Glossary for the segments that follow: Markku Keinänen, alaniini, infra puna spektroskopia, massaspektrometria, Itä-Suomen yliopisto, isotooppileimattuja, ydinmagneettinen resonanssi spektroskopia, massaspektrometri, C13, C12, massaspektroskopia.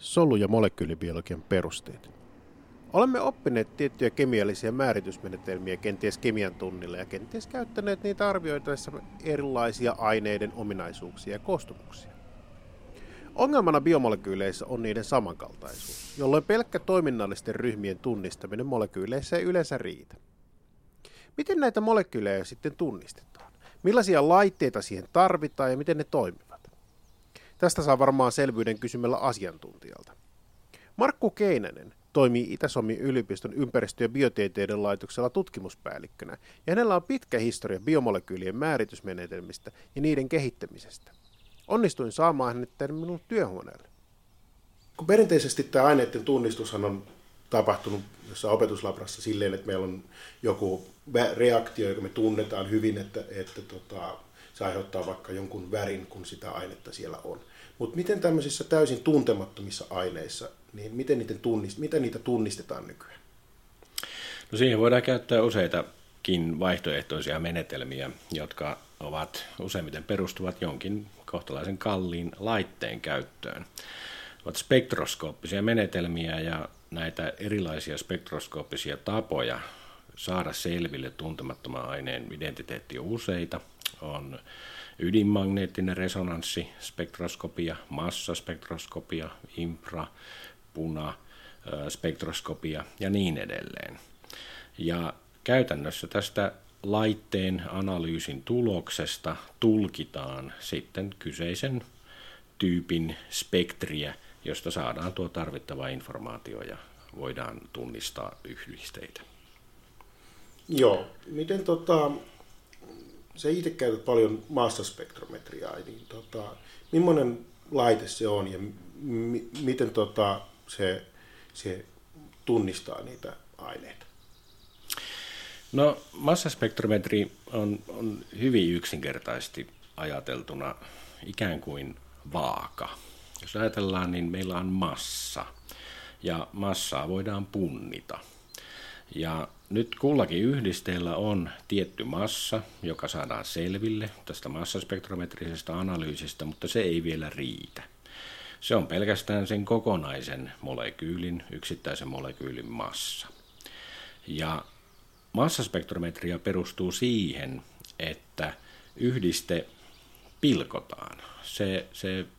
solu- ja molekyylibiologian perusteet. Olemme oppineet tiettyjä kemiallisia määritysmenetelmiä kenties kemian tunnilla ja kenties käyttäneet niitä arvioitaessa erilaisia aineiden ominaisuuksia ja koostumuksia. Ongelmana biomolekyyleissä on niiden samankaltaisuus, jolloin pelkkä toiminnallisten ryhmien tunnistaminen molekyyleissä ei yleensä riitä. Miten näitä molekyylejä sitten tunnistetaan? Millaisia laitteita siihen tarvitaan ja miten ne toimivat? Tästä saa varmaan selvyyden kysymällä asiantuntijalta. Markku Keinänen toimii Itä-Suomen yliopiston ympäristö- ja biotieteiden laitoksella tutkimuspäällikkönä, ja hänellä on pitkä historia biomolekyylien määritysmenetelmistä ja niiden kehittämisestä. Onnistuin saamaan hänet tänne minun työhuoneelle. Kun perinteisesti tämä aineiden tunnistushan on tapahtunut jossain opetuslabrassa silleen, että meillä on joku reaktio, joka me tunnetaan hyvin, että se aiheuttaa vaikka jonkun värin, kun sitä ainetta siellä on. Mutta miten tämmöisissä täysin tuntemattomissa aineissa, niin miten niitä tunnistetaan nykyään? No siihen voidaan käyttää useitakin vaihtoehtoisia menetelmiä, jotka ovat useimmiten perustuvat jonkin kohtalaisen kalliin laitteen käyttöön. Ovat spektroskooppisia menetelmiä ja näitä erilaisia spektroskooppisia tapoja saada selville tuntemattoman aineen identiteetti on useita. On ydinmagneettinen resonanssi spektroskopia, massaspektroskopia, infra puna spektroskopia ja niin edelleen. Ja käytännössä tästä laitteen analyysin tuloksesta tulkitaan sitten kyseisen tyypin spektriä, josta saadaan tuo tarvittava informaatio ja voidaan tunnistaa yhdisteitä. Joo, miten se itse käytät paljon massaspektrometriaa, niin millainen laite se on ja miten se tunnistaa niitä aineita? No, massaspektrometri on hyvin yksinkertaisesti ajateltuna ikään kuin vaaka. Jos ajatellaan, niin meillä on massa ja massaa voidaan punnita. Ja nyt kullakin yhdisteellä on tietty massa, joka saadaan selville tästä massaspektrometrisestä analyysistä, mutta se ei vielä riitä. Se on pelkästään sen kokonaisen molekyylin, yksittäisen molekyylin massa. Ja massaspektrometria perustuu siihen, että yhdiste pilkotaan, se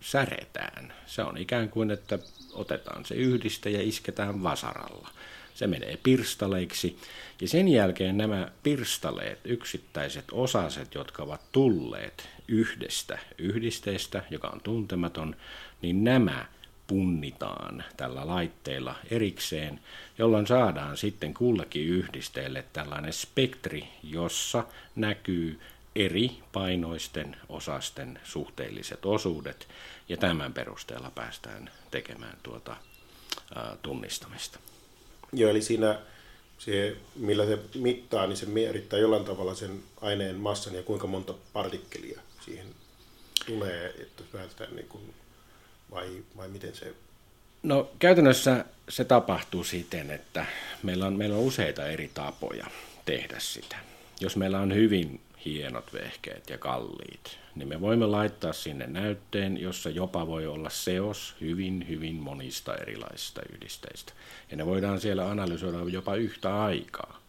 säretään. Se on ikään kuin, että otetaan se yhdiste ja isketään vasaralla. Se menee pirstaleiksi ja sen jälkeen nämä pirstaleet, yksittäiset osaset, jotka ovat tulleet yhdestä yhdisteestä, joka on tuntematon, niin nämä punnitaan tällä laitteella erikseen, jolloin saadaan sitten kullakin yhdisteelle tällainen spektri, jossa näkyy eri painoisten osasten suhteelliset osuudet, ja tämän perusteella päästään tekemään tunnistamista. Joo, eli siinä se, millä se mittaa, niin se määrittää jollain tavalla sen aineen massan ja kuinka monta partikkelia siihen tulee, että päästään niin kuin, vai miten se? No käytännössä se tapahtuu siten, että meillä on useita eri tapoja tehdä sitä. Jos meillä on hyvin hienot vehkeet ja kalliit, niin me voimme laittaa sinne näytteen, jossa jopa voi olla seos hyvin monista erilaisista yhdisteistä. Ja ne voidaan siellä analysoida jopa yhtä aikaa.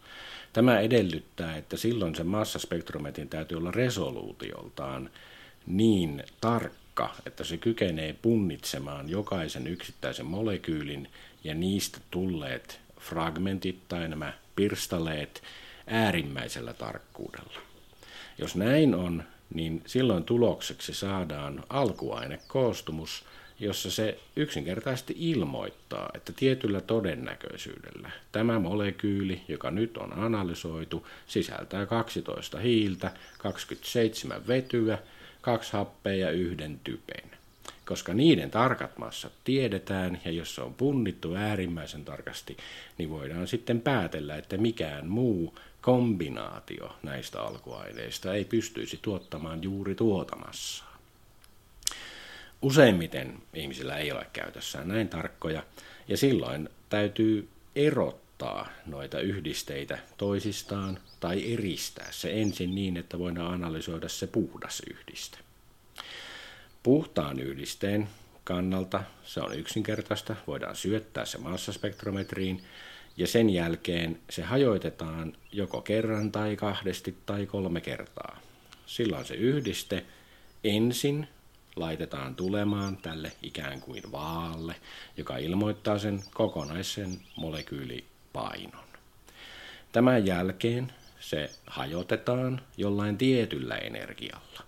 Tämä edellyttää, että silloin se massaspektrometrin täytyy olla resoluutioltaan niin tarkka, että se kykenee punnitsemaan jokaisen yksittäisen molekyylin ja niistä tulleet fragmentit tai nämä pirstaleet äärimmäisellä tarkkuudella. Jos näin on, niin silloin tulokseksi saadaan alkuainekoostumus, jossa se yksinkertaisesti ilmoittaa, että tietyllä todennäköisyydellä tämä molekyyli, joka nyt on analysoitu, sisältää 12 hiiltä, 27 vetyä, 2 happea ja 1 typen. Koska niiden tarkat massat tiedetään ja jos se on punnittu äärimmäisen tarkasti, niin voidaan sitten päätellä, että mikään muu kombinaatio näistä alkuaineista ei pystyisi tuottamaan juuri tuota massaa. Useimmiten ihmisillä ei ole käytössään näin tarkkoja, ja silloin täytyy erottaa noita yhdisteitä toisistaan tai eristää se ensin niin, että voidaan analysoida se puhdas yhdiste. Puhtaan yhdisteen kannalta. Se on yksinkertaista, voidaan syöttää se massaspektrometriin ja sen jälkeen se hajoitetaan joko kerran tai kahdesti tai 3 kertaa. Silloin se yhdiste ensin laitetaan tulemaan tälle ikään kuin vaalle, joka ilmoittaa sen kokonaisen molekyylipainon. Tämän jälkeen se hajotetaan jollain tietyllä energialla.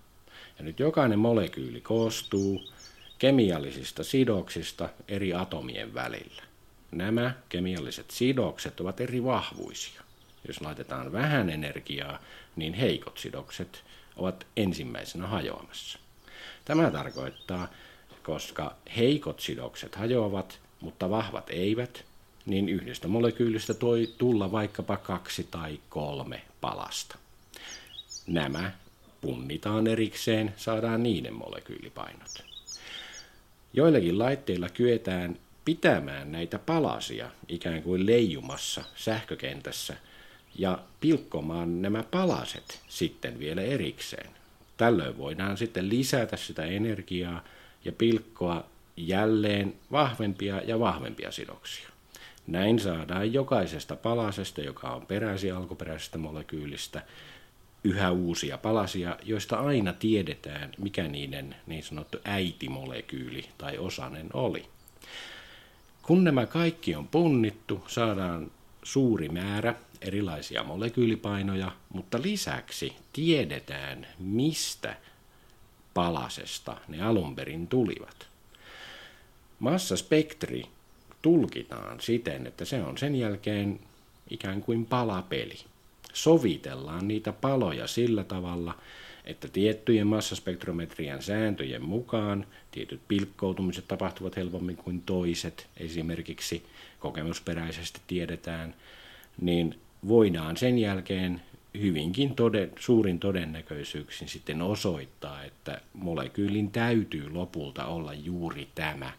Ja nyt jokainen molekyyli koostuu kemiallisista sidoksista eri atomien välillä. Nämä kemialliset sidokset ovat eri vahvuisia. Jos laitetaan vähän energiaa, niin heikot sidokset ovat ensimmäisenä hajoamassa. Tämä tarkoittaa, koska heikot sidokset hajoavat, mutta vahvat eivät, niin yhdestä molekyylistä voi tulla vaikkapa 2 tai 3 palasta. Nämä punnitaan erikseen, saadaan niiden molekyylipainot. Joillakin laitteilla kyetään pitämään näitä palasia ikään kuin leijumassa sähkökentässä ja pilkkomaan nämä palaset sitten vielä erikseen. Tällöin voidaan sitten lisätä sitä energiaa ja pilkkoa jälleen vahvempia ja vahvempia sidoksia. Näin saadaan jokaisesta palasesta, joka on peräisin alkuperäisestä molekyylistä, yhä uusia palasia, joista aina tiedetään, mikä niiden niin sanottu äitimolekyyli tai osanen oli. Kun nämä kaikki on punnittu, saadaan suuri määrä erilaisia molekyylipainoja, mutta lisäksi tiedetään, mistä palasesta ne alun perin tulivat. Massaspektri tulkitaan siten, että se on sen jälkeen ikään kuin palapeli. Sovitellaan niitä paloja sillä tavalla, että tiettyjen massaspektrometrian sääntöjen mukaan tietyt pilkkoutumiset tapahtuvat helpommin kuin toiset, esimerkiksi kokemusperäisesti tiedetään, niin voidaan sen jälkeen hyvinkin suurin todennäköisyyksin sitten osoittaa, että molekyylin täytyy lopulta olla juuri tämä,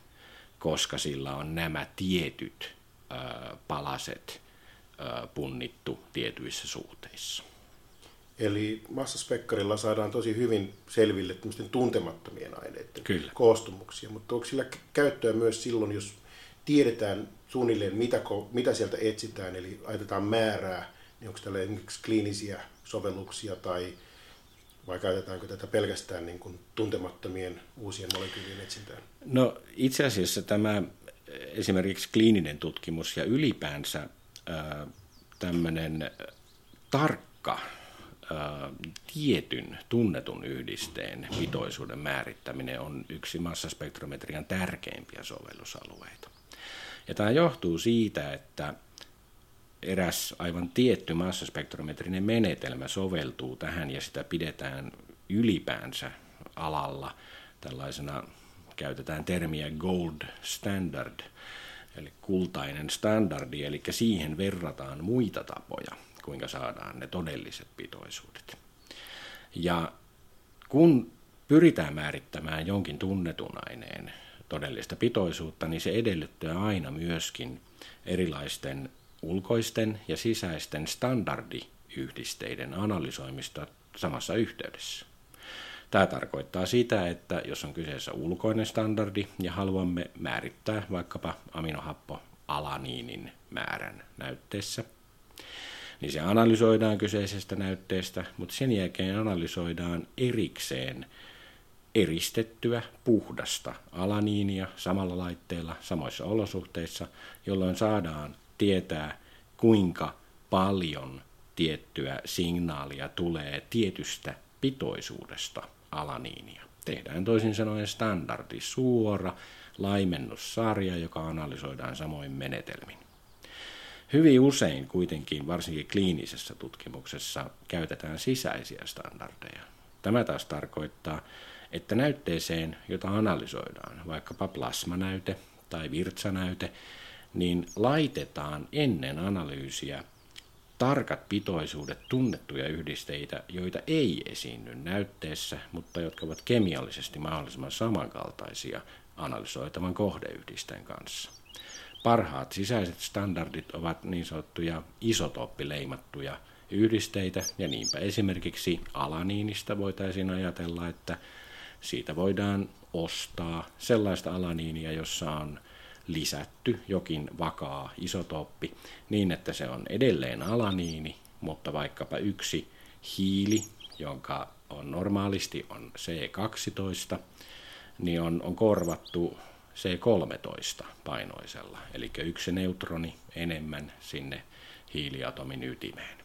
koska sillä on nämä tietyt palaset punnittu tietyissä suhteissa. Eli massaspekkarilla saadaan tosi hyvin selville tämmöisten tuntemattomien aineiden Kyllä. koostumuksia, mutta onko sillä käyttöä myös silloin, jos tiedetään suunnilleen, mitä sieltä etsitään, eli laitetaan määrää, niin onko täällä esimerkiksi kliinisiä sovelluksia tai vai käytetäänkö tätä pelkästään niin kuin tuntemattomien uusien molekyylien etsintään? No itse asiassa tämä esimerkiksi kliininen tutkimus ja ylipäänsä tämmöinen tarkka tietyn tunnetun yhdisteen pitoisuuden määrittäminen on yksi massaspektrometrian tärkeimpiä sovellusalueita. Ja tämä johtuu siitä, että eräs aivan tietty massaspektrometrinen menetelmä soveltuu tähän ja sitä pidetään ylipäänsä alalla tällaisena, käytetään termiä gold standard, eli kultainen standardi, eli siihen verrataan muita tapoja, kuinka saadaan ne todelliset pitoisuudet. Ja kun pyritään määrittämään jonkin tunnetun aineen todellista pitoisuutta, niin se edellyttää aina myöskin erilaisten ulkoisten ja sisäisten standardiyhdisteiden analysoimista samassa yhteydessä. Tämä tarkoittaa sitä, että jos on kyseessä ulkoinen standardi ja haluamme määrittää vaikkapa aminohappo alaniinin määrän näytteessä, niin se analysoidaan kyseisestä näytteestä, mutta sen jälkeen analysoidaan erikseen eristettyä, puhdasta alaniinia samalla laitteella samoissa olosuhteissa, jolloin saadaan tietää, kuinka paljon tiettyä signaalia tulee tietystä pitoisuudesta alaniinia. Tehdään toisin sanoen standardi suora laimennussarja, joka analysoidaan samoin menetelmin. Hyvin usein kuitenkin, varsinkin kliinisessä tutkimuksessa, käytetään sisäisiä standardeja. Tämä taas tarkoittaa, että näytteeseen, jota analysoidaan, vaikkapa plasmanäyte tai virtsanäyte, niin laitetaan ennen analyysiä tarkat pitoisuudet tunnettuja yhdisteitä, joita ei esiinny näytteessä, mutta jotka ovat kemiallisesti mahdollisimman samankaltaisia analysoitavan kohdeyhdisteen kanssa. Parhaat sisäiset standardit ovat niin sanottuja isotooppileimattuja yhdisteitä, ja niinpä esimerkiksi alaniinista voitaisiin ajatella, että siitä voidaan ostaa sellaista alaniinia, jossa on lisätty jokin vakaa isotooppi niin, että se on edelleen alaniini, mutta vaikkapa yksi hiili, jonka on normaalisti on C12, niin on korvattu C13 painoisella, eli yksi neutroni enemmän sinne hiiliatomin ytimeen.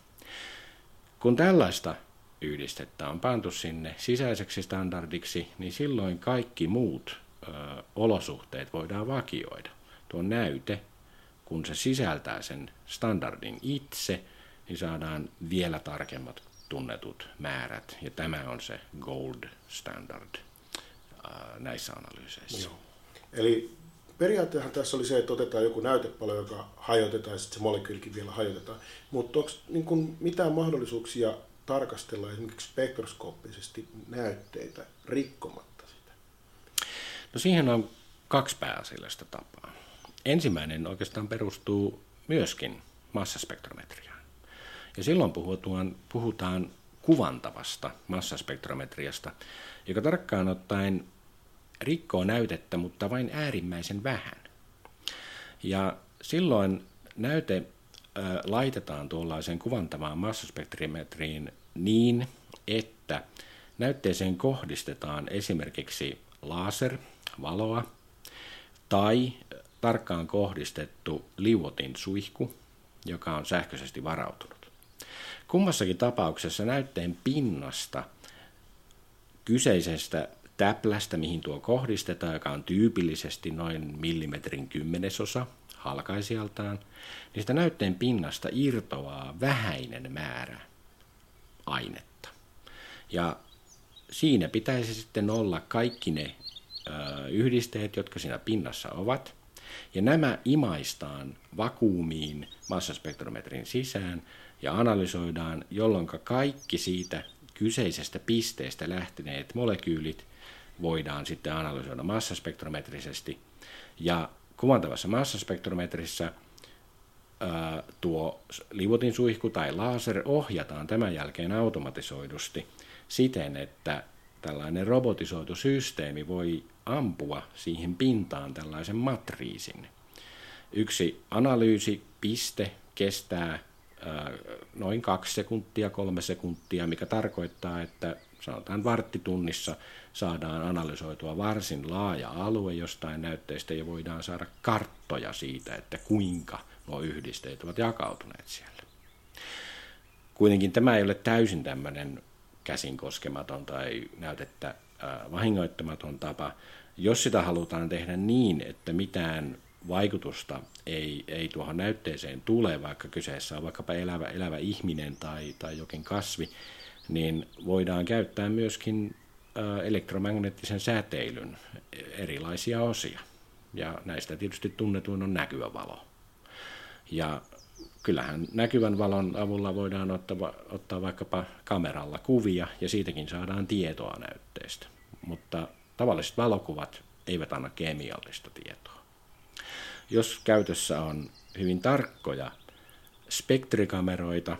Kun tällaista yhdistettä on pantu sinne sisäiseksi standardiksi, niin silloin kaikki muut olosuhteet voidaan vakioida. Tuo näyte, kun se sisältää sen standardin itse, niin saadaan vielä tarkemmat tunnetut määrät. Ja tämä on se gold standard näissä analyyseissä. Joo. Eli periaatteessa tässä oli se, että otetaan joku näytepalo, joka hajotetaan ja sitten se molekyylikin vielä hajotetaan. Mutta onko niin mitään mahdollisuuksia tarkastella esimerkiksi spektroskooppisesti näytteitä rikkomatta sitä? No siihen on kaksi pääasiallista tapaa. Ensimmäinen oikeastaan perustuu myöskin massaspektrometriaan. Ja silloin puhutaan kuvantavasta massaspektrometriasta, joka tarkkaan ottaen rikkoo näytettä, mutta vain äärimmäisen vähän. Ja silloin näyte laitetaan tuollaiseen kuvantavaan massaspektrometriin niin, että näytteeseen kohdistetaan esimerkiksi laser, valoa, tai tarkkaan kohdistettu liuotin suihku, joka on sähköisesti varautunut. Kummassakin tapauksessa näytteen pinnasta kyseisestä täplästä, mihin tuo kohdistetaan, joka on tyypillisesti noin 1 mm/10 halkaisijaltaan, niin sitä näytteen pinnasta irtoaa vähäinen määrä ainetta. Ja siinä pitäisi sitten olla kaikki ne yhdisteet, jotka siinä pinnassa ovat, ja nämä imaistaan vakuumiin massaspektrometrin sisään ja analysoidaan, jolloin kaikki siitä kyseisestä pisteestä lähteneet molekyylit voidaan sitten analysoida massaspektrometrisesti. Ja kuvantavassa massaspektrometrissä tuo liuotinsuihku tai laser ohjataan tämän jälkeen automatisoidusti siten, että tällainen robotisoitu systeemi voi ampua siihen pintaan tällaisen matriisin. Yksi analyysipiste kestää noin 2–3 sekuntia, mikä tarkoittaa, että sanotaan varttitunnissa saadaan analysoitua varsin laaja alue jostain näytteistä ja voidaan saada karttoja siitä, että kuinka nuo yhdisteet ovat jakautuneet siellä. Kuitenkin tämä ei ole täysin tämmöinen käsin koskematon tai näytettä vahingoittamaton tapa. Jos sitä halutaan tehdä niin, että mitään vaikutusta ei tuohon näytteeseen tule, vaikka kyseessä on vaikkapa elävä ihminen tai jokin kasvi, niin voidaan käyttää myöskin elektromagneettisen säteilyn erilaisia osia. Ja näistä tietysti tunnetuin on näkyvä valo. Ja kyllähän näkyvän valon avulla voidaan ottaa vaikkapa kameralla kuvia, ja siitäkin saadaan tietoa näytteestä. Mutta tavalliset valokuvat eivät anna kemiallista tietoa. Jos käytössä on hyvin tarkkoja spektrikameroita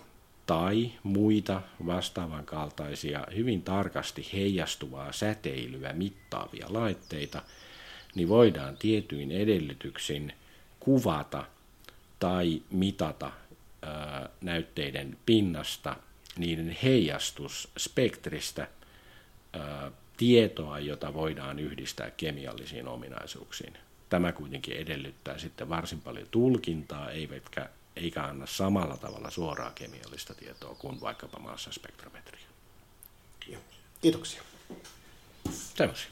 tai muita vastaavan kaltaisia hyvin tarkasti heijastuvaa säteilyä mittaavia laitteita, niin voidaan tietyin edellytyksin kuvata tai mitata näytteiden pinnasta niiden heijastusspektristä tietoa, jota voidaan yhdistää kemiallisiin ominaisuuksiin. Tämä kuitenkin edellyttää sitten varsin paljon tulkintaa, eikä anna samalla tavalla suoraa kemiallista tietoa kuin vaikkapa massaspektrometria. Kiitoksia. Semmoisia.